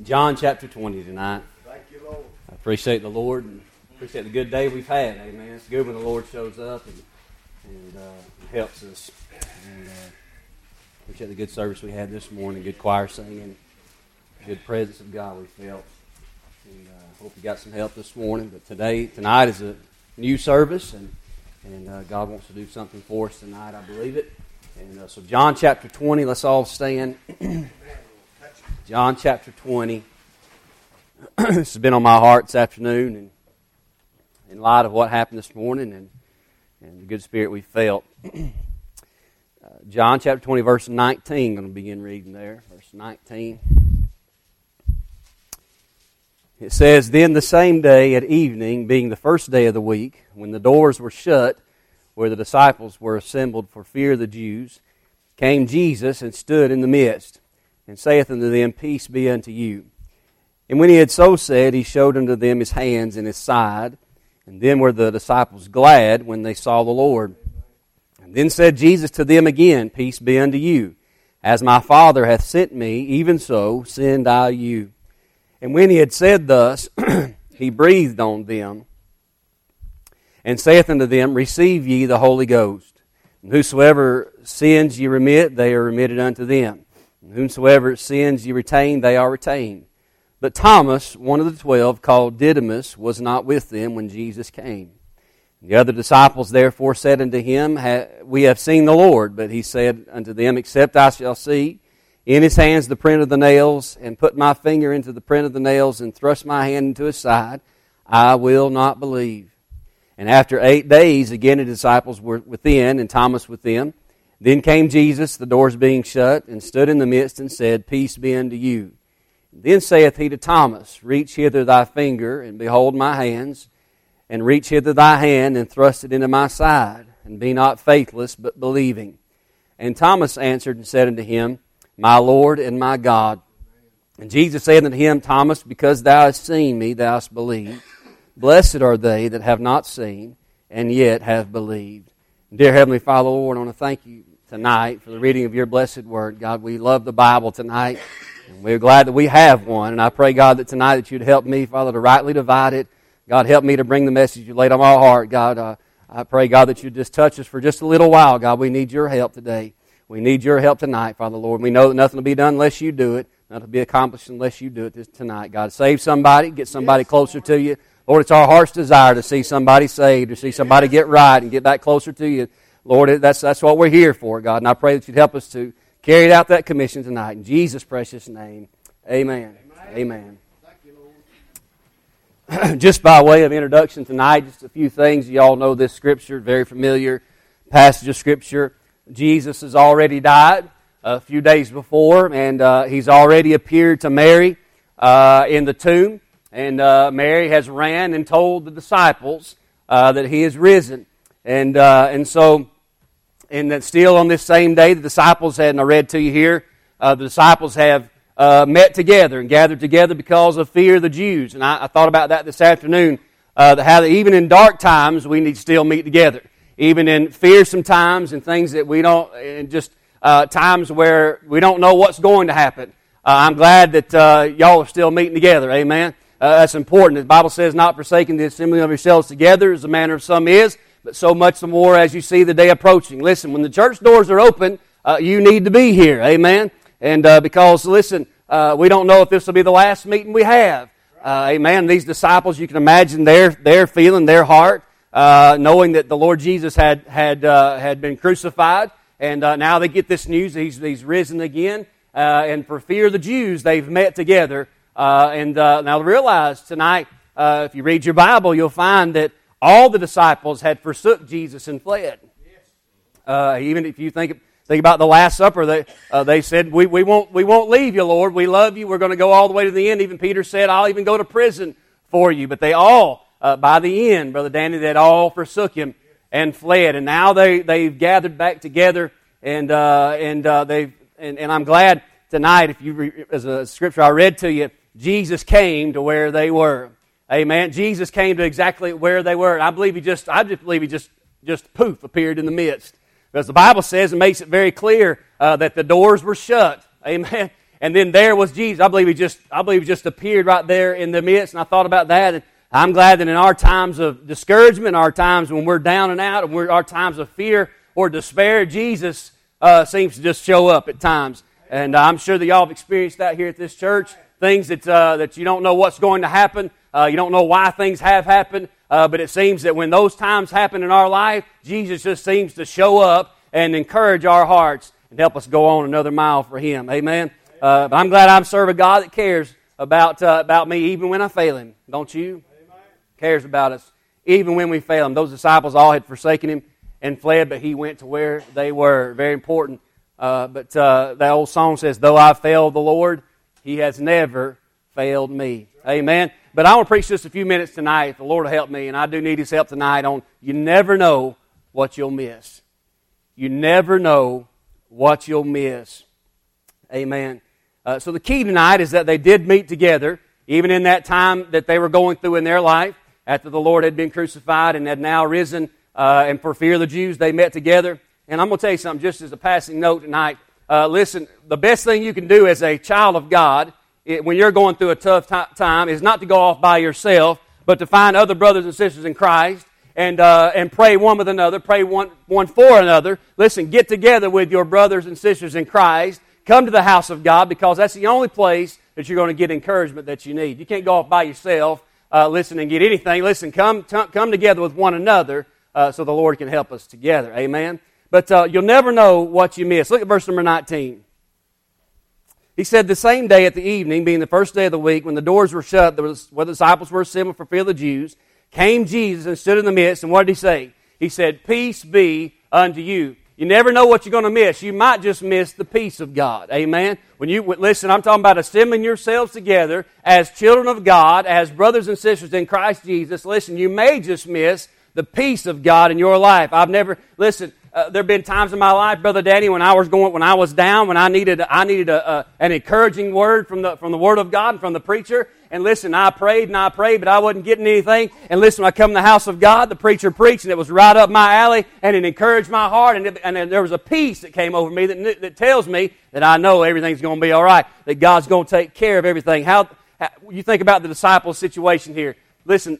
John chapter 20 tonight. Thank you, Lord. I appreciate the Lord and appreciate the good day we've had. Amen. It's good when the Lord shows up and helps us. And appreciate the good service we had this morning, good choir singing, good presence of God we felt. And I hope you got some help this morning. But tonight is a new service, and God wants to do something for us tonight. I believe it. And so John chapter 20, let's all stand. John chapter 20. This has been on my heart this afternoon, and in light of what happened this morning and the good spirit we felt. John chapter 20, verse 19. I'm going to begin reading there. Verse 19. It says, "Then the same day at evening, being the first day of the week, when the doors were shut, where the disciples were assembled for fear of the Jews, came Jesus and stood in the midst, and saith unto them, Peace be unto you. And when he had so said, he showed unto them his hands and his side. And then were the disciples glad when they saw the Lord. And then said Jesus to them again, Peace be unto you. As my Father hath sent me, even so send I you. And when he had said thus, he breathed on them, and saith unto them, Receive ye the Holy Ghost. And whosoever sins ye remit, they are remitted unto them. And whomsoever sins ye retain, they are retained. But Thomas, one of the 12, called Didymus, was not with them when Jesus came. The other disciples therefore said unto him, We have seen the Lord. But he said unto them, Except I shall see in his hands the print of the nails, and put my finger into the print of the nails, and thrust my hand into his side, I will not believe. And after 8 days, again the disciples were within, and Thomas with them. Then came Jesus, the doors being shut, and stood in the midst, and said, Peace be unto you. Then saith he to Thomas, Reach hither thy finger, and behold my hands, and reach hither thy hand, and thrust it into my side, and be not faithless, but believing. And Thomas answered and said unto him, My Lord and my God. And Jesus said unto him, Thomas, because thou hast seen me, thou hast believed. Blessed are they that have not seen, and yet have believed. Dear Heavenly Father, Lord, I want to thank you tonight for the reading of your blessed word. God, we love the Bible tonight, and we're glad that we have one. And I pray, God, that tonight that you'd help me, Father, to rightly divide it. God, help me to bring the message you laid on my heart. God, I pray, God, that you'd just touch us for just a little while. God, we need your help today. We need your help tonight, Father, Lord. We know that nothing will be done unless you do it. Nothing will be accomplished unless you do it tonight. God, save somebody, get somebody closer to you. Lord, it's our heart's desire to see somebody saved, to see somebody get right and get back closer to you. Lord, that's what we're here for, God. And I pray that you'd help us to carry out that commission tonight. In Jesus' precious name, amen. Amen. Thank you, Lord. Just by way of introduction tonight, just a few things. You all know this scripture, very familiar passage of scripture. Jesus has already died a few days before, and he's already appeared to Mary in the tomb. And Mary has ran and told the disciples that he is risen. And still on this same day, the disciples had, and I read to you here, the disciples have met together and gathered together because of fear of the Jews. And I thought about that this afternoon, how that even in dark times, we need to still meet together. Even in fearsome times and things that we don't, and just times where we don't know what's going to happen. I'm glad that y'all are still meeting together, amen. That's important. The Bible says, not forsaking the assembly of yourselves together, as the manner of some is, but so much the more as you see the day approaching. Listen, when the church doors are open, you need to be here, amen? And because, listen, we don't know if this will be the last meeting we have, amen? These disciples, you can imagine their feeling, their heart, knowing that the Lord Jesus had been crucified, and now they get this news, he's risen again, and for fear of the Jews, they've met together. Now realize tonight, if you read your Bible, you'll find that all the disciples had forsook Jesus and fled. Even if you think about the Last Supper, they said, "We won't leave you, Lord. We love you. We're going to go all the way to the end." Even Peter said, "I'll even go to prison for you." But they all, by the end, Brother Danny, they all forsook him and fled. And now they've gathered back together, and I'm glad tonight. If you, as a scripture I read to you, Jesus came to where they were. Amen. Jesus came to exactly where they were. And I believe he just poof appeared in the midst. Because the Bible says, it makes it very clear that the doors were shut. Amen. And then there was Jesus. I believe he just appeared right there in the midst, and I thought about that. And I'm glad that in our times of discouragement, our times when we're down and out, and our times of fear or despair, Jesus seems to just show up at times. And I'm sure that y'all have experienced that here at this church, things that you don't know what's going to happen, you don't know why things have happened, but it seems that when those times happen in our life, Jesus just seems to show up and encourage our hearts and help us go on another mile for Him. Amen? But I'm glad I serve a God that cares about me even when I fail Him. Don't you? Amen. Cares about us even when we fail Him. Those disciples all had forsaken Him and fled, but He went to where they were. Very important. But that old song says, though I failed the Lord, He has never failed me. Amen. But I want to preach just a few minutes tonight, if the Lord will help me, and I do need His help tonight on you never know what you'll miss. You never know what you'll miss. Amen. So the key tonight is that they did meet together, even in that time that they were going through in their life, after the Lord had been crucified and had now risen, and for fear of the Jews, they met together. And I'm going to tell you something, just as a passing note tonight. Listen, the best thing you can do as a child of God when you're going through a tough time is not to go off by yourself, but to find other brothers and sisters in Christ and pray one with another, pray one for another. Listen, get together with your brothers and sisters in Christ. Come to the house of God, because that's the only place that you're going to get encouragement that you need. You can't go off by yourself, listen, and get anything. Listen, come together with one another so the Lord can help us together. Amen? But you'll never know what you miss. Look at verse number 19. He said, the same day at the evening, being the first day of the week, when the doors were shut, where the disciples were assembled for fear of the Jews, came Jesus and stood in the midst, and what did He say? He said, peace be unto you. You never know what you're going to miss. You might just miss the peace of God. Amen? When you listen, I'm talking about assembling yourselves together as children of God, as brothers and sisters in Christ Jesus. Listen, you may just miss the peace of God in your life. There have been times in my life, Brother Danny, when I was down, when I needed an encouraging word from the Word of God and from the preacher. And listen, I prayed, but I wasn't getting anything. And listen, when I come to the house of God, the preacher preached, and it was right up my alley, and it encouraged my heart, and there was a peace that came over me that tells me that I know everything's going to be all right, that God's going to take care of everything. How you think about the disciples' situation here. Listen,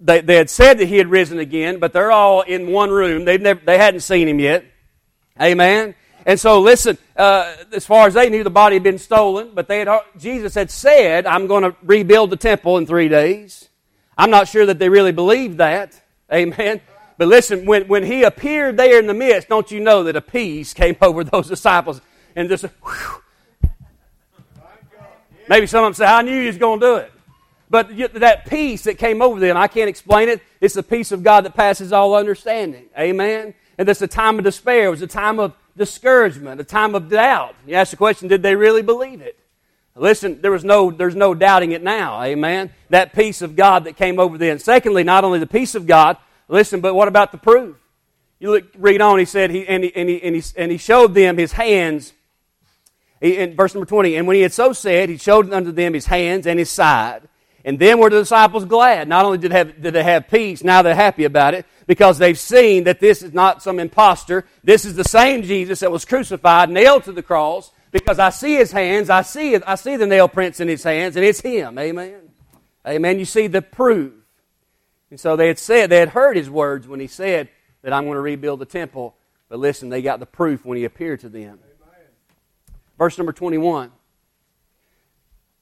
they had said that He had risen again, but they're all in one room. They hadn't seen Him yet. Amen? And so, listen, as far as they knew, the body had been stolen, but Jesus had said, I'm going to rebuild the temple in 3 days. I'm not sure that they really believed that. Amen? But listen, when He appeared there in the midst, don't you know that a peace came over those disciples? And just, whew. Maybe some of them say, I knew He was going to do it. But that peace that came over them, I can't explain it. It's the peace of God that passes all understanding. Amen? And that's a time of despair. It was a time of discouragement, a time of doubt. You ask the question, did they really believe it? Listen, there's no doubting it now. Amen? That peace of God that came over them. Secondly, not only the peace of God, listen, but what about the proof? You read on, He said, He showed them His hands. In verse number 20, and when He had so said, He showed unto them His hands and His side. And then were the disciples glad. Not only did they have peace, now they're happy about it, because they've seen that this is not some imposter. This is the same Jesus that was crucified, nailed to the cross, because I see His hands, I see the nail prints in His hands, and it's Him. Amen? Amen. You see the proof. And so they had heard His words when He said that I'm going to rebuild the temple. But listen, they got the proof when He appeared to them. Amen. Verse number 21.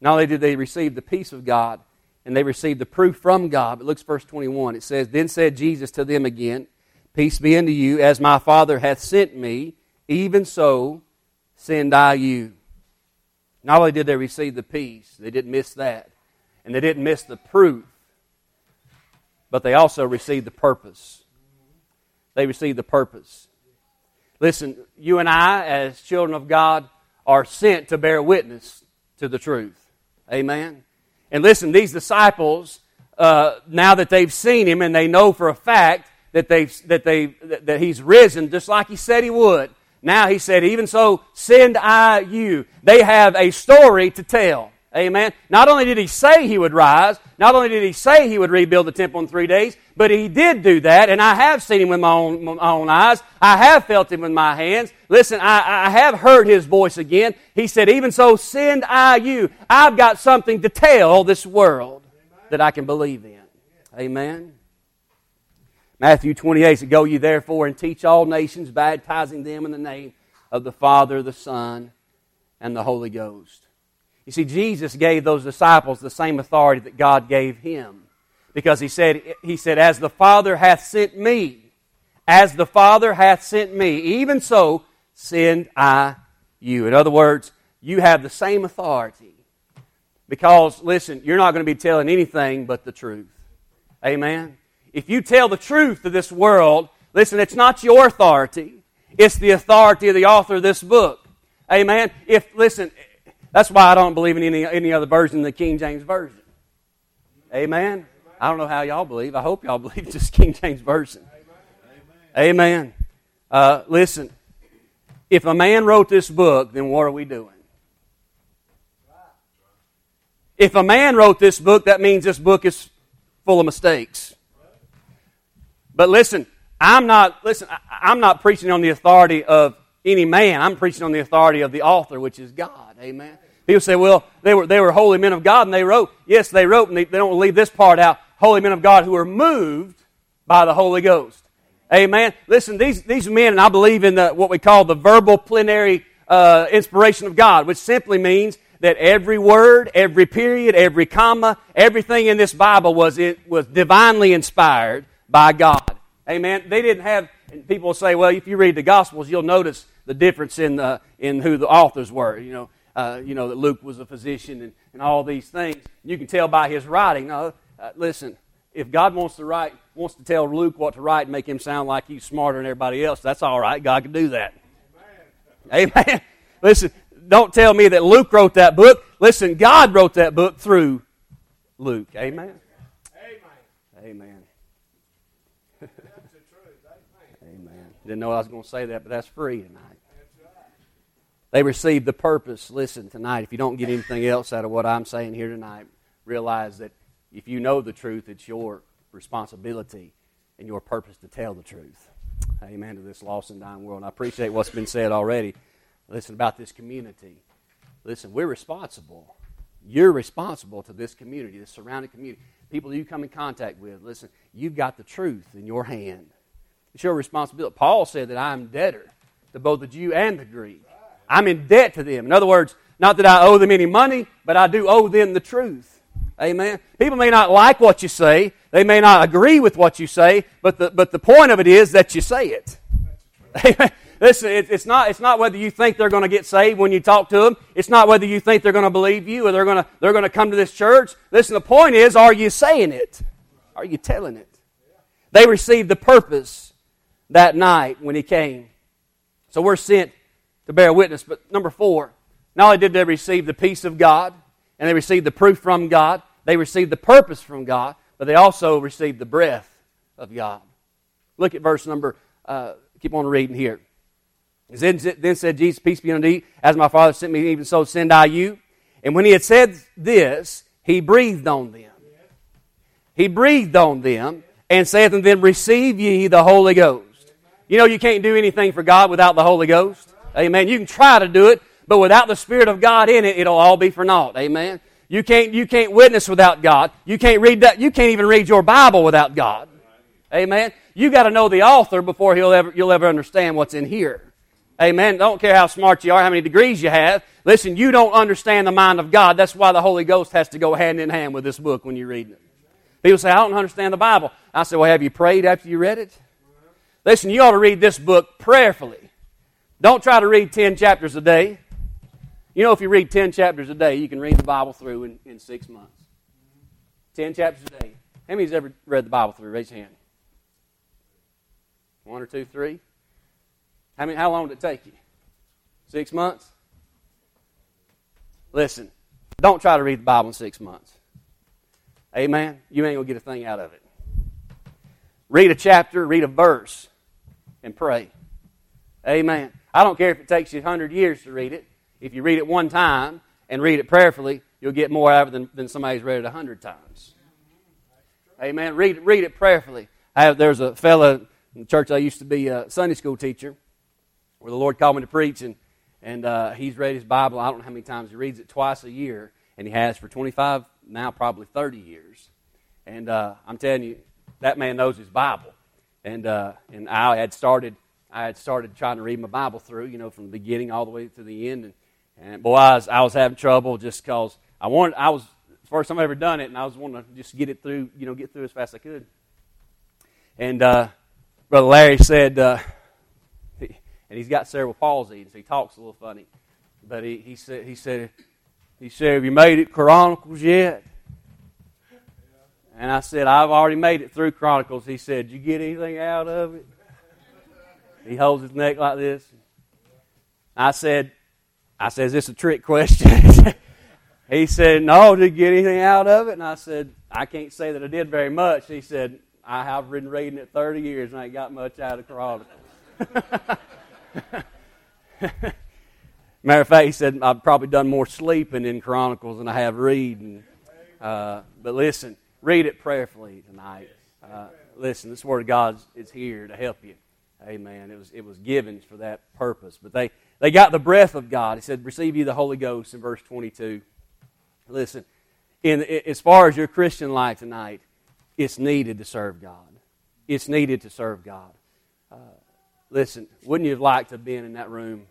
Not only did they receive the peace of God, and they received the proof from God. But look at verse 21. It says, then said Jesus to them again, peace be unto you, as my Father hath sent me, even so send I you. Not only did they receive the peace, they didn't miss that. And they didn't miss the proof. But they also received the purpose. They received the purpose. Listen, you and I, as children of God, are sent to bear witness to the truth. Amen? And listen, these disciples, now that they've seen Him and they know for a fact that He's risen, just like He said He would. Now He said, even so, send I you. They have a story to tell. Amen. Not only did He say He would rise, not only did He say He would rebuild the temple in 3 days, but He did do that, and I have seen Him with my own eyes. I have felt Him with my hands. Listen, I have heard his voice again. He said, even so, send I you. I've got something to tell this world that I can believe in. Amen. Matthew 28 says, go ye therefore and teach all nations, baptizing them in the name of the Father, the Son, and the Holy Ghost. You see, Jesus gave those disciples the same authority that God gave him. Because he said, as the Father hath sent me, as the Father hath sent me, even so send I you. In other words, you have the same authority. Because, listen, you're not going to be telling anything but the truth. Amen? If you tell the truth to this world, listen, it's not your authority. It's the authority of the author of this book. Amen? That's why I don't believe in any other version than the King James Version. Amen? I don't know how y'all believe. I hope y'all believe just King James Version. Amen. Listen, if a man wrote this book, then what are we doing? If a man wrote this book, that means this book is full of mistakes. But listen, I'm not preaching on the authority of any man. I'm preaching on the authority of the author, which is God. Amen. People say, well, they were holy men of God, and they wrote. Yes, they wrote, and they don't leave this part out. Holy men of God who are moved by the Holy Ghost. Amen. Listen, these men, and I believe in what we call the verbal plenary inspiration of God, which simply means that every word, every period, every comma, everything in this Bible was divinely inspired by God. Amen. They didn't have... And people say, well, if you read the Gospels, you'll notice the difference in who the authors were. You know that Luke was a physician and all these things. You can tell by his writing. No, listen, if God wants to tell Luke what to write and make him sound like he's smarter than everybody else, that's all right. God can do that. Amen. Amen. Listen, don't tell me that Luke wrote that book. Listen, God wrote that book through Luke. Amen. Amen. Amen. Didn't know I was going to say that, but that's free tonight. That's right. They received the purpose. Listen, tonight, if you don't get anything else out of what I'm saying here tonight, realize that if you know the truth, it's your responsibility and your purpose to tell the truth. Amen to this lost and dying world. And I appreciate what's been said already. Listen, about this community. Listen, we're responsible. You're responsible to this community, this surrounding community. People you come in contact with, listen, you've got the truth in your hand. It's your responsibility. Paul said that I am debtor to both the Jew and the Greek. I'm in debt to them. In other words, not that I owe them any money, but I do owe them the truth. Amen. People may not like what you say. They may not agree with what you say, but the point of it is that you say it. Amen. Listen, it's not whether you think they're going to get saved when you talk to them. It's not whether you think they're going to believe you or they're going to come to this church. Listen, the point is, are you saying it? Are you telling it? They received the purpose that night when he came. So we're sent to bear witness. But number 4, not only did they receive the peace of God, and they received the proof from God, they received the purpose from God, but they also received the breath of God. Look at verse number, keep on reading here. Then said Jesus, peace be unto thee, as my Father sent me, even so send I you. And when he had said this, he breathed on them. He breathed on them, and saith unto them, receive ye the Holy Ghost. You know, you can't do anything for God without the Holy Ghost. Amen. You can try to do it, but without the Spirit of God in it, it'll all be for naught. Amen. You can't witness without God. You can't read that. You can't even read your Bible without God. Amen. You got to know the author before you'll ever understand what's in here. Amen. Don't care how smart you are, how many degrees you have. Listen, you don't understand the mind of God. That's why the Holy Ghost has to go hand in hand with this book when you read it. People say, I don't understand the Bible. I say, well, have you prayed after you read it? Listen, you ought to read this book prayerfully. Don't try to read 10 chapters a day. You know, if you read 10 chapters a day, you can read the Bible through in 6 months. 10 chapters a day. How many has ever read the Bible through? Raise your hand. 1 or 2, 3. How long did it take you? 6 months? Listen, don't try to read the Bible in 6 months. Amen? You ain't going to get a thing out of it. Read a chapter, read a verse, and pray. Amen. I don't care if it takes you 100 years to read it. If you read it one time and read it prayerfully, you'll get more out of it than somebody's read it 100 times. Amen. Read it prayerfully. There's a fellow in the church I used to be a Sunday school teacher, where the Lord called me to preach, and he's read his Bible, I don't know how many times, he reads it twice a year, and he has for 25, now probably 30 years. And I'm telling you, that man knows his Bible. And I had started trying to read my Bible through, you know, from the beginning all the way to the end. And boy, I was having trouble just because I was the first time I've ever done it, and I was wanting to just get it through, you know, get through as fast as I could. And Brother Larry said, and he's got cerebral palsy, so he talks a little funny. But he said, "Have you made it Chronicles yet?" And I said, "I've already made it through Chronicles." He said, "Did you get anything out of it?" He holds his neck like this. I said, "Is this a trick question?" He said, "No, did you get anything out of it?" And I said, "I can't say that I did very much." He said, "I have been reading it 30 years and I ain't got much out of Chronicles." Matter of fact, he said, "I've probably done more sleeping in Chronicles than I have reading." But listen, read it prayerfully tonight. Listen, this Word of God is here to help you. Amen. It was given for that purpose. But they got the breath of God. He said, "Receive ye the Holy Ghost" in verse 22. Listen, as far as your Christian life tonight, it's needed to serve God. It's needed to serve God. Listen, wouldn't you have liked to have been in that room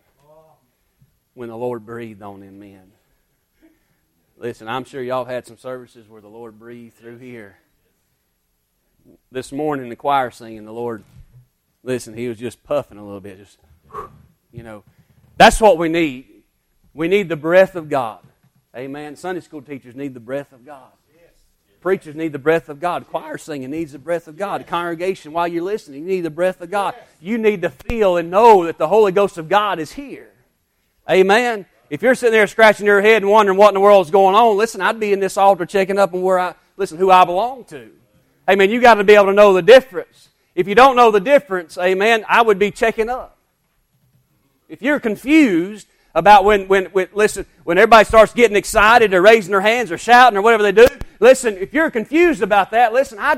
when the Lord breathed on them men? Listen, I'm sure y'all have had some services where the Lord breathed through here. This morning, the choir singing, the Lord, listen, he was just puffing a little bit. Just, you know, that's what we need. We need the breath of God. Amen. Sunday school teachers need the breath of God. Preachers need the breath of God. Choir singing needs the breath of God. The congregation, while you're listening, you need the breath of God. You need to feel and know that the Holy Ghost of God is here. Amen. If you're sitting there scratching your head and wondering what in the world is going on, listen, I'd be in this altar checking up on who I belong to. Amen. You got to be able to know the difference. If you don't know the difference, amen, I would be checking up. If you're confused about when everybody starts getting excited or raising their hands or shouting or whatever they do, listen, if you're confused about that, listen, I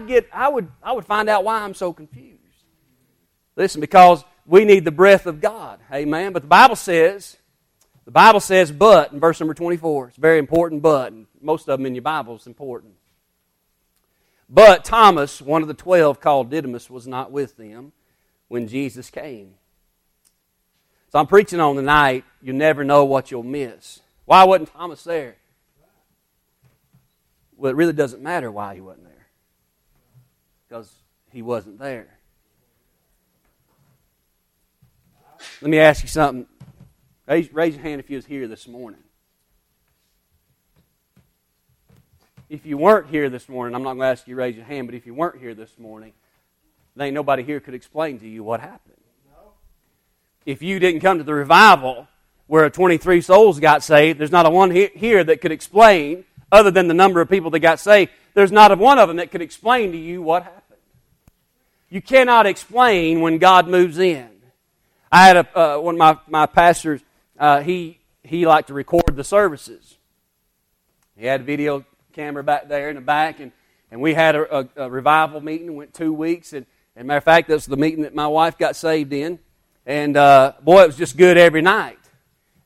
would find out why I'm so confused. Listen, because we need the breath of God. Amen. But the Bible says but in verse number 24. It's very important, but most of them in your Bible is important. But Thomas, one of the 12 called Didymus, was not with them when Jesus came. So I'm preaching on tonight, you never know what you'll miss. Why wasn't Thomas there? Well, it really doesn't matter why he wasn't there, because he wasn't there. Let me ask you something. Raise your hand if you was here this morning. If you weren't here this morning, I'm not going to ask you to raise your hand, but if you weren't here this morning, then ain't nobody here could explain to you what happened. No. If you didn't come to the revival where 23 souls got saved, there's not a one here that could explain, other than the number of people that got saved, there's not a one of them that could explain to you what happened. You cannot explain when God moves in. I had one of my pastors, he liked to record the services. He had a video camera back there in the back, and we had a revival meeting, went 2 weeks, and matter of fact, that's the meeting that my wife got saved in, and boy, it was just good every night.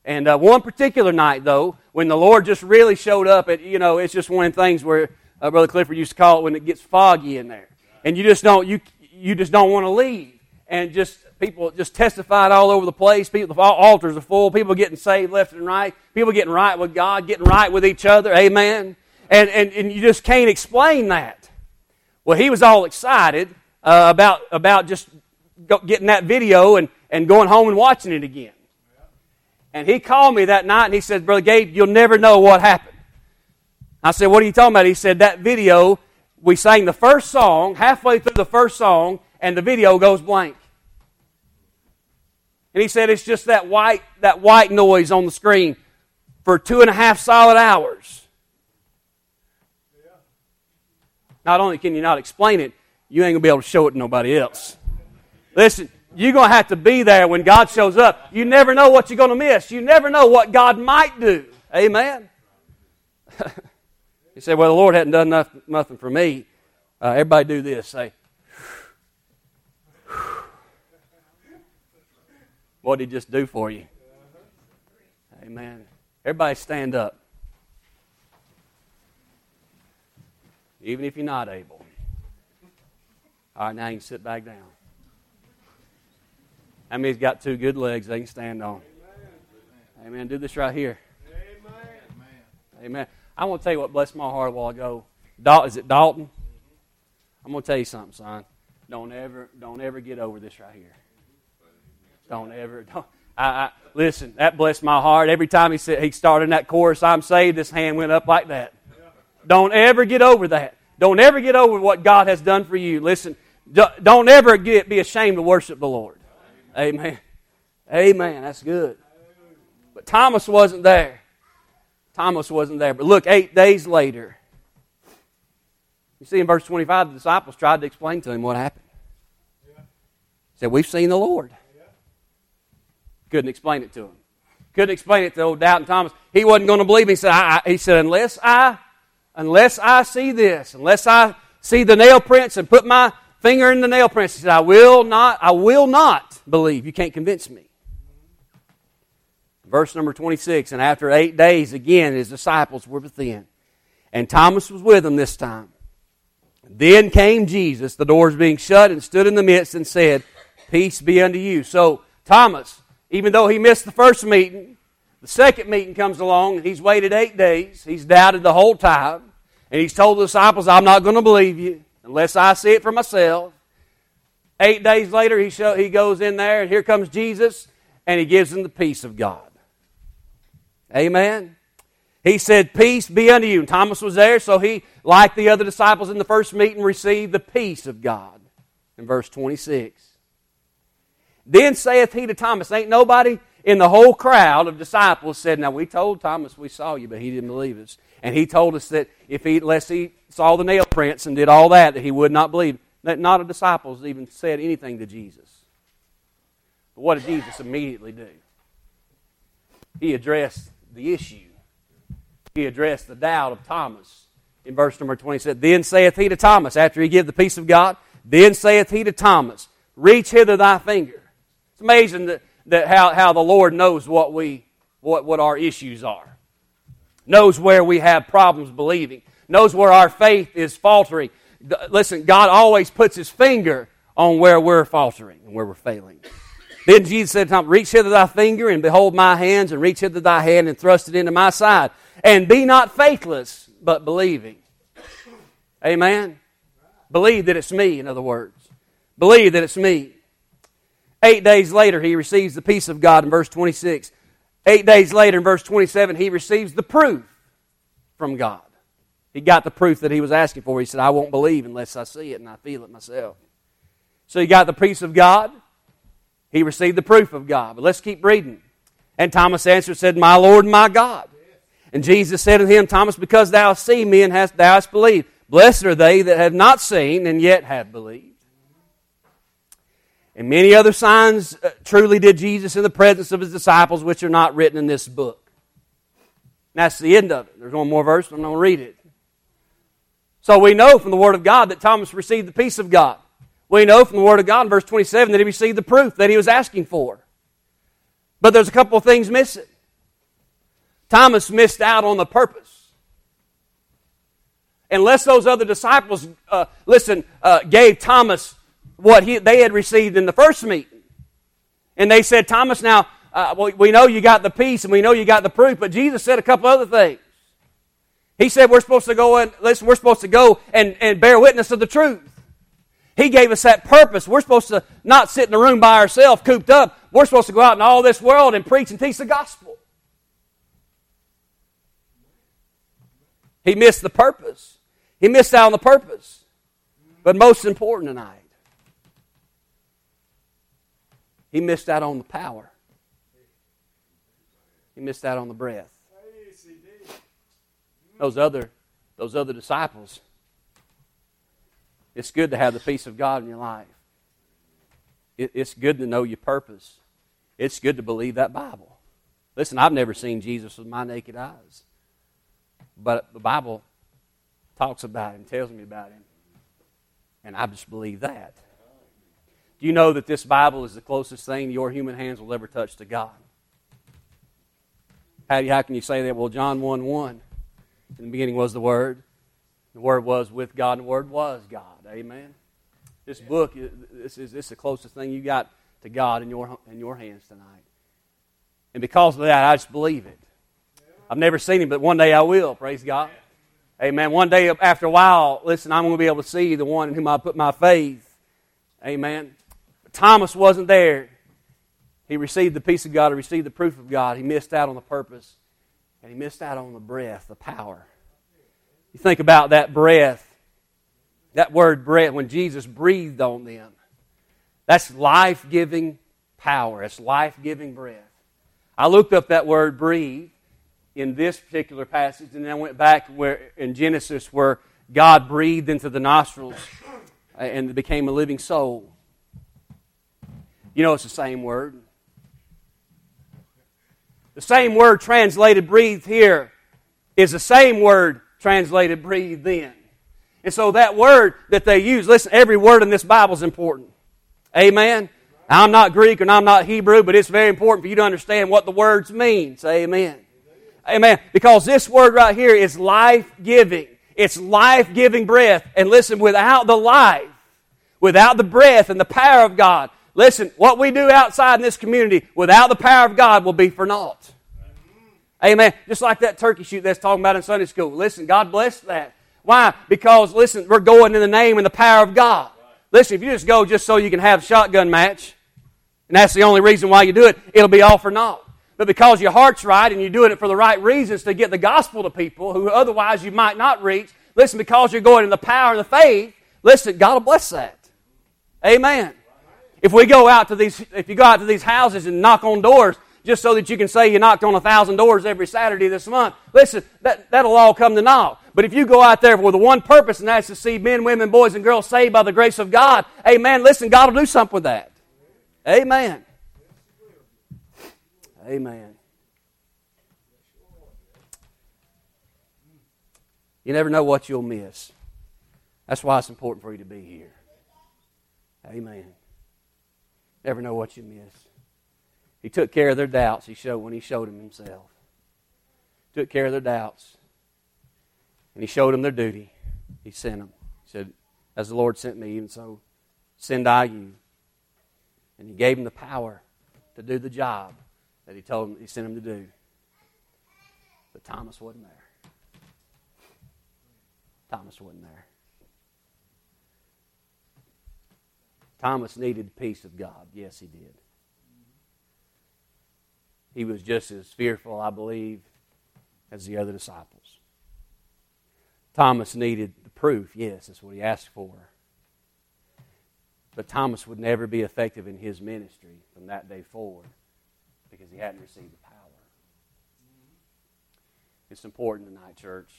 And one particular night, though, when the Lord just really showed up, it's just one of the things where Brother Clifford used to call it when it gets foggy in there, and you just don't want to leave, and just people just testified all over the place. People, the altars are full. People getting saved left and right. People getting right with God, getting right with each other. Amen. And you just can't explain that. Well, he was all excited about just getting that video and going home and watching it again. And he called me that night and he said, "Brother Gabe, you'll never know what happened." I said, "What are you talking about?" He said, "That video, we sang the first song, halfway through the first song, and the video goes blank." And he said, "It's just that white noise on the screen for 2.5 solid hours." Yeah. Not only can you not explain it, you ain't going to be able to show it to nobody else. Listen. You're going to have to be there when God shows up. You never know what you're going to miss. You never know what God might do. Amen. You say, "Well, the Lord hadn't done nothing for me." Everybody do this. Say, what He just do for you. Amen. Everybody stand up. Even if you're not able. All right, now you can sit back down. That means he's got two good legs they can stand on. Amen. Amen. Do this right here. Amen. Amen. I want to tell you what blessed my heart a while ago. Is it Dalton? Mm-hmm. I'm going to tell you something, son. Don't ever get over this right here. Don't ever. Listen, that blessed my heart. Every time he started in that chorus, I'm saved, his hand went up like that. Yeah. Don't ever get over that. Don't ever get over what God has done for you. Listen, don't ever be ashamed to worship the Lord. Amen. Amen. That's good. But Thomas wasn't there. But look, 8 days later, you see in verse 25, the disciples tried to explain to him what happened. He said, we've seen the Lord. Couldn't explain it to him. Couldn't explain it to old Doubting Thomas. He wasn't going to believe him. He said, unless I see this, unless I see the nail prints and put my finger in the nail prints, he said, I will not believe. You can't convince me. Verse number 26, and after 8 days, again, his disciples were within. And Thomas was with them this time. Then came Jesus, the doors being shut, and stood in the midst and said, Peace be unto you. So Thomas, even though he missed the first meeting, the second meeting comes along, and he's waited 8 days. He's doubted the whole time. And he's told the disciples, I'm not going to believe you unless I see it for myself. 8 days later, he goes in there, and here comes Jesus, and he gives them the peace of God. Amen. He said, Peace be unto you. And Thomas was there, so he, like the other disciples in the first meeting, received the peace of God. In verse 26. Then saith he to Thomas, ain't nobody in the whole crowd of disciples said, Now we told Thomas we saw you, but he didn't believe us. And he told us that unless he saw the nail prints and did all that he would not believe. Not a disciples even said anything to Jesus. But what did Jesus immediately do? He addressed the issue. He addressed the doubt of Thomas. In verse number 20, he said, Then saith he to Thomas, after he give the peace of God, Then saith he to Thomas, Reach hither thy finger. It's amazing how the Lord knows what our issues are. Knows where we have problems believing. Knows where our faith is faltering. Listen, God always puts His finger on where we're faltering and where we're failing. Then Jesus said to Thomas, Reach hither thy finger, and behold my hands, and reach hither thy hand, and thrust it into my side. And be not faithless, but believing. Amen? Believe that it's me, in other words. Believe that it's me. 8 days later, he receives the peace of God in verse 26. 8 days later, in verse 27, he receives the proof from God. He got the proof that he was asking for. He said, I won't believe unless I see it and I feel it myself. So he got the peace of God. He received the proof of God. But let's keep reading. And Thomas answered, said, My Lord and my God. And Jesus said unto him, Thomas, because thou hast seen me and thou hast believed. Blessed are they that have not seen and yet have believed. And many other signs truly did Jesus in the presence of His disciples, which are not written in this book. And that's the end of it. There's one more verse, but I'm not going to read it. So we know from the Word of God that Thomas received the peace of God. We know from the Word of God in verse 27 that he received the proof that he was asking for. But there's a couple of things missing. Thomas missed out on the purpose. Unless those other disciples, gave Thomas what they had received in the first meeting. And they said, Thomas, now, we know you got the peace and we know you got the proof, but Jesus said a couple other things. He said we're supposed to go and bear witness of the truth. He gave us that purpose. We're supposed to not sit in a room by ourselves, cooped up. We're supposed to go out in all this world and preach and teach the gospel. He missed the purpose. He missed out on the purpose. But most important tonight, he missed out on the power. He missed out on the breath. Those other disciples. It's good to have the peace of God in your life. It's good to know your purpose. It's good to believe that Bible. Listen, I've never seen Jesus with my naked eyes. But the Bible talks about Him, tells me about Him. And I just believe that. Do you know that this Bible is the closest thing your human hands will ever touch to God? How can you say that? Well, John 1:1, in the beginning was the Word. The Word was with God, and the Word was God. Amen. This book, this is the closest thing you got to God in your hands tonight. And because of that, I just believe it. I've never seen him, but one day I will. Praise God. Amen. One day, after a while, listen, I'm going to be able to see the one in whom I put my faith. Amen. But Thomas wasn't there. He received the peace of God. He received the proof of God. He missed out on the purpose, and he missed out on the breath, the power. You think about that breath, that word breath, when Jesus breathed on them. That's life-giving power. It's life-giving breath. I looked up that word breathe in this particular passage, and then I went back where in Genesis where God breathed into the nostrils and became a living soul. You know, it's the same word. The same word translated breathe here is the same word translated breathe then. And so that word that they use, listen, every word in this Bible is important. Amen? I'm not Greek and I'm not Hebrew, but it's very important for you to understand what the words mean. Say amen. Amen. Because this word right here is life-giving. It's life-giving breath. And listen, without the life, without the breath and the power of God, listen, what we do outside in this community without the power of God will be for naught. Amen. Just like that turkey shoot that's talking about in Sunday school. Listen, God bless that. Why? Because, listen, we're going in the name and the power of God. Listen, if you just go just so you can have a shotgun match, and that's the only reason why you do it, it'll be all for naught. But because your heart's right and you're doing it for the right reasons to get the gospel to people who otherwise you might not reach, listen, because you're going in the power and the faith, listen, God will bless that. Amen. If we go out to these, if you go out to these houses and knock on doors just so that you can say you knocked on 1,000 doors every Saturday this month, listen, that'll all come to naught. But if you go out there with one purpose, and that's to see men, women, boys, and girls saved by the grace of God, amen, listen, God will do something with that. Amen. Amen. You never know what you'll miss. That's why it's important for you to be here. Amen. Never know what you miss. He took care of their doubts when he showed them himself. Took care of their doubts. And he showed them their duty. He sent them. He said, as the Lord sent me, even so send I you. And he gave them the power to do the job that he told him, he sent him to do. But Thomas wasn't there. Thomas wasn't there. Thomas needed the peace of God. Yes, he did. He was just as fearful, I believe, as the other disciples. Thomas needed the proof. Yes, that's what he asked for. But Thomas would never be effective in his ministry from that day forward, because he hadn't received the power. It's important tonight, church.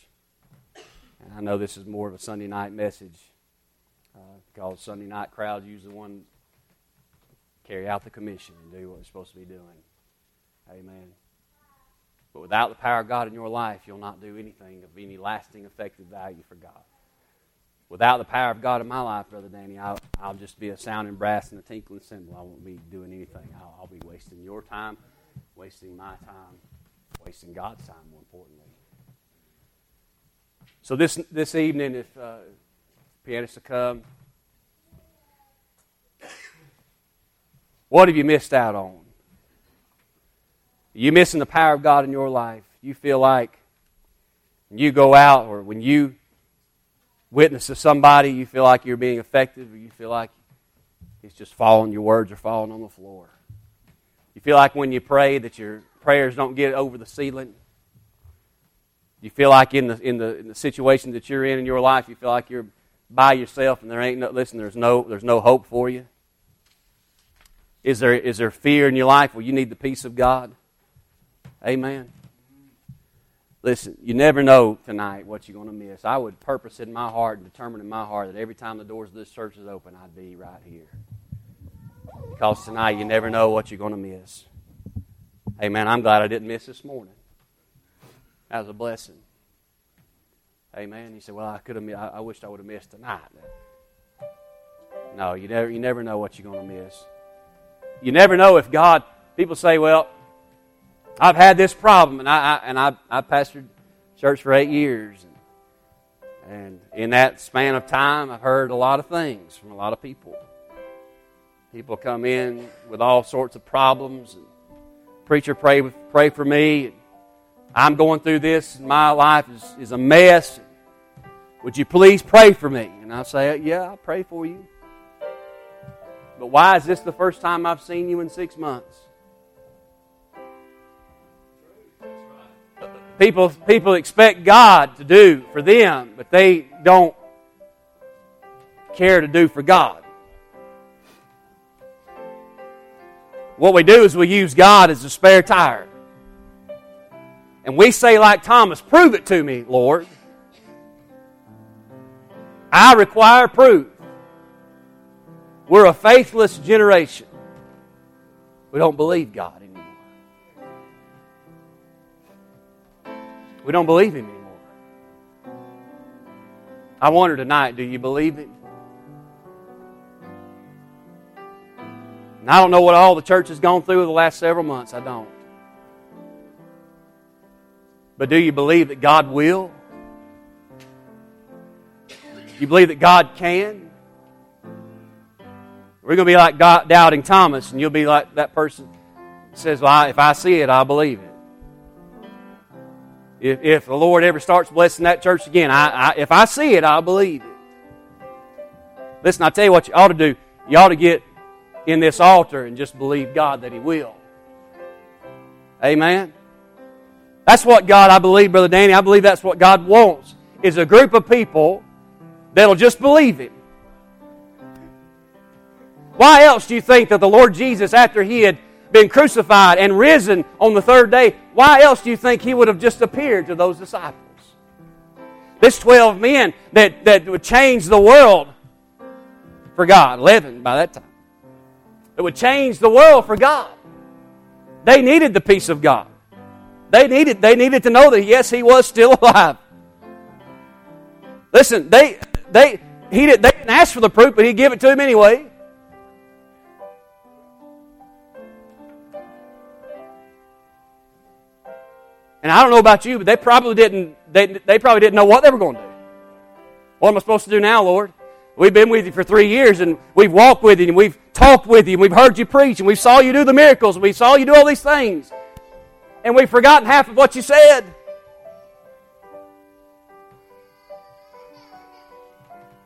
And I know this is more of a Sunday night message, because Sunday night crowds usually want to carry out the commission and do what they're supposed to be doing. Amen. But without the power of God in your life, you'll not do anything of any lasting, effective value for God. Without the power of God in my life, Brother Danny, I'll just be a sounding brass and a tinkling cymbal. I won't be doing anything. I'll be wasting your time, wasting my time, wasting God's time, more importantly. So this evening, if pianists will come, what have you missed out on? Are you missing the power of God in your life? You feel like when you go out or when you witness to somebody, you feel like you're being effective, or you feel like it's just falling, your words are falling on the floor. You feel like when you pray that your prayers don't get over the ceiling. You feel like in the situation that you're in your life, you feel like you're by yourself and there's no hope for you. Is there fear in your life? Well, you need the peace of God. Amen. Listen, you never know tonight what you're going to miss. I would purpose in my heart and determine in my heart that every time the doors of this church is open, I'd be right here. Because tonight you never know what you're going to miss. Amen. I'm glad I didn't miss this morning. That was a blessing. Amen. He said, well, I wished I would have missed tonight. No, you never know what you're going to miss. You never know if God... People say, well, I've had this problem, and I pastored church for 8 years. And in that span of time, I've heard a lot of things from a lot of people. People come in with all sorts of problems. And preacher, pray for me. And I'm going through this, and my life is a mess. And would you please pray for me? And I say, yeah, I'll pray for you. But why is this the first time I've seen you in 6 months? People expect God to do for them, but they don't care to do for God. What we do is we use God as a spare tire. And we say like Thomas, prove it to me, Lord. I require proof. We're a faithless generation. We don't believe God anymore. We don't believe Him anymore. I wonder tonight, do you believe Him? And I don't know what all the church has gone through in the last several months. I don't. But do you believe that God will? Do you believe that God can? We're going to be like doubting Thomas, and you'll be like that person that says, well, if I see it, I believe it. If the Lord ever starts blessing that church again, if I see it, I believe it. Listen, I tell you what you ought to do. You ought to get in this altar and just believe God that He will. Amen? That's what God, I believe, Brother Danny, I believe that's what God wants, is a group of people that'll just believe Him. Why else do you think that the Lord Jesus, after He had been crucified and risen on the third day, why else do you think He would have just appeared to those disciples? This 12 men that would change the world for God, 11 by that time, that would change the world for God. They needed the peace of God. They needed to know that, yes, He was still alive. Listen, they didn't ask for the proof, but He gave it to them anyway. And I don't know about you, but they probably didn't know what they were going to do. What am I supposed to do now, Lord? We've been with You for 3 years, and we've walked with You, and we've talked with You, and we've heard You preach, and we saw You do the miracles, and we saw You do all these things. And we've forgotten half of what You said.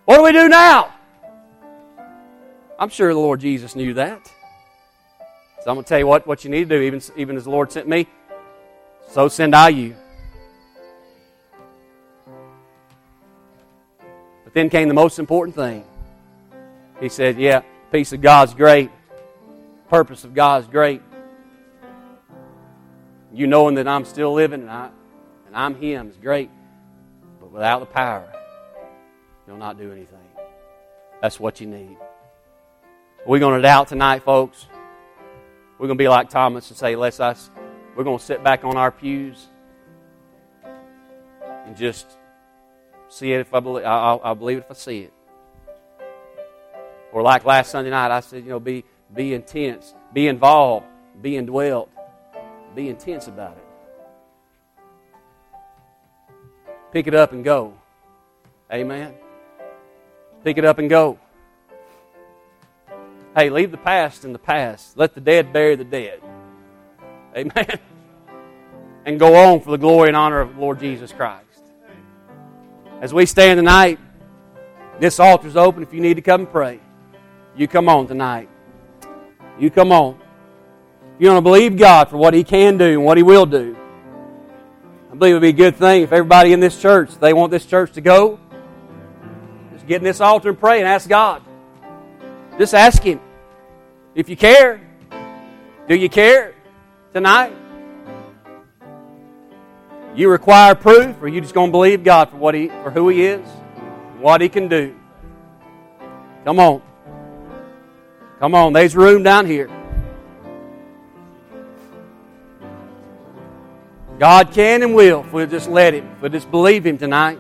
What do we do now? I'm sure the Lord Jesus knew that. So I'm going to tell you what you need to do, even as the Lord sent me. So send I you. But then came the most important thing. He said, yeah, peace of God's great. Purpose of God's great. You knowing that I'm still living and I'm Him is great. But without the power, you'll not do anything. That's what you need. We're going to doubt tonight, folks. We're going to be like Thomas and say, we're going to sit back on our pews and just see it if I believe. I'll believe it if I see it. Or like last Sunday night, I said, be intense, be involved, be indwelt, be intense about it. Pick it up and go. Amen. Pick it up and go. Hey, leave the past in the past. Let the dead bury the dead. Amen. And go on for the glory and honor of the Lord Jesus Christ. As we stand tonight, this altar's open. If you need to come and pray, you come on tonight. You come on. You're going to believe God for what He can do and what He will do. I believe it would be a good thing if everybody in this church, if they want this church to go, just get in this altar and pray and ask God. Just ask Him. If you care, do you care? Tonight, you require proof, or are you just going to believe God for for who He is, what He can do? Come on. Come on, there's room down here. God can and will if we'll just let Him, if we'll just believe Him tonight.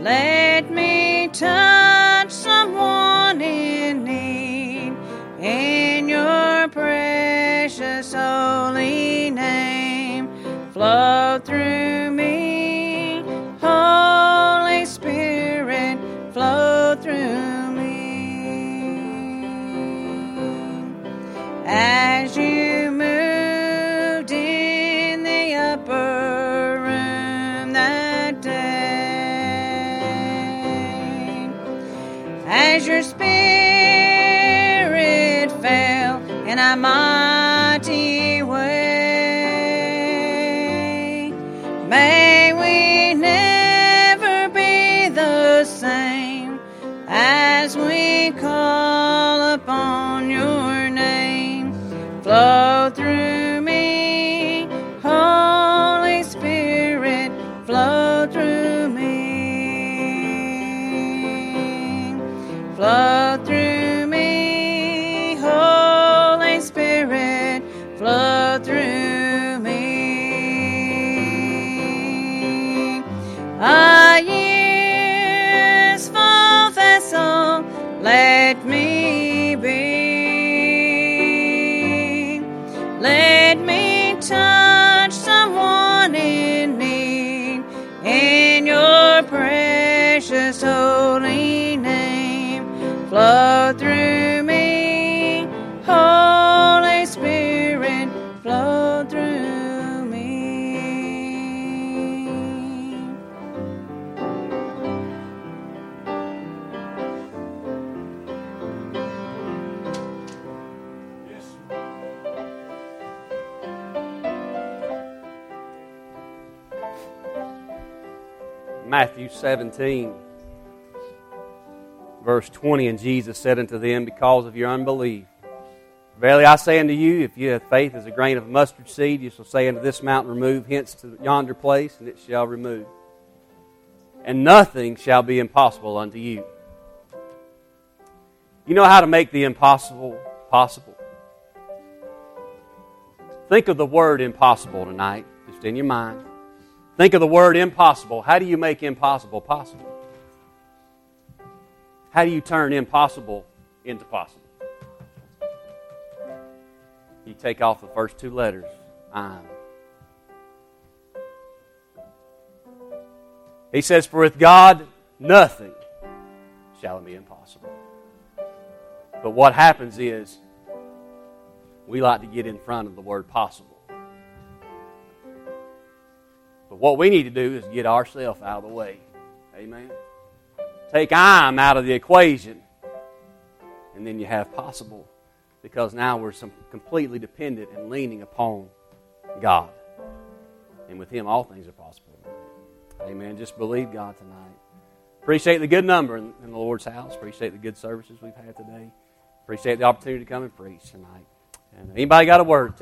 Let me touch someone in need in your precious holy name. Flow through me, Holy Spirit, flow through me. As you moved in the upper room that day, as your spirit fell in a mighty way, may we never be the same as we call upon your name. Flow through me, Holy Spirit, flow through me. Flow through me, Holy Spirit, flow through me. A useful vessel, let me be. Let me touch someone in need in your precious holy name. Flow through me, Holy Spirit, flow through. Matthew 17, verse 20, and Jesus said unto them, because of your unbelief, verily I say unto you, if you have faith as a grain of mustard seed, you shall say unto this mountain, remove hence to yonder place, and it shall remove. And nothing shall be impossible unto you. You know how to make the impossible possible. Think of the word impossible tonight, just in your mind. Think of the word impossible. How do you make impossible possible? How do you turn impossible into possible? You take off the first two letters, I'm. He says, for with God, nothing shall be impossible. But what happens is, we like to get in front of the word possible. But what we need to do is get ourselves out of the way. Amen? Take I'm out of the equation. And then you have possible. Because now we're completely dependent and leaning upon God. And with Him all things are possible. Amen. Just believe God tonight. Appreciate the good number in the Lord's house. Appreciate the good services we've had today. Appreciate the opportunity to come and preach tonight. And anybody got a word?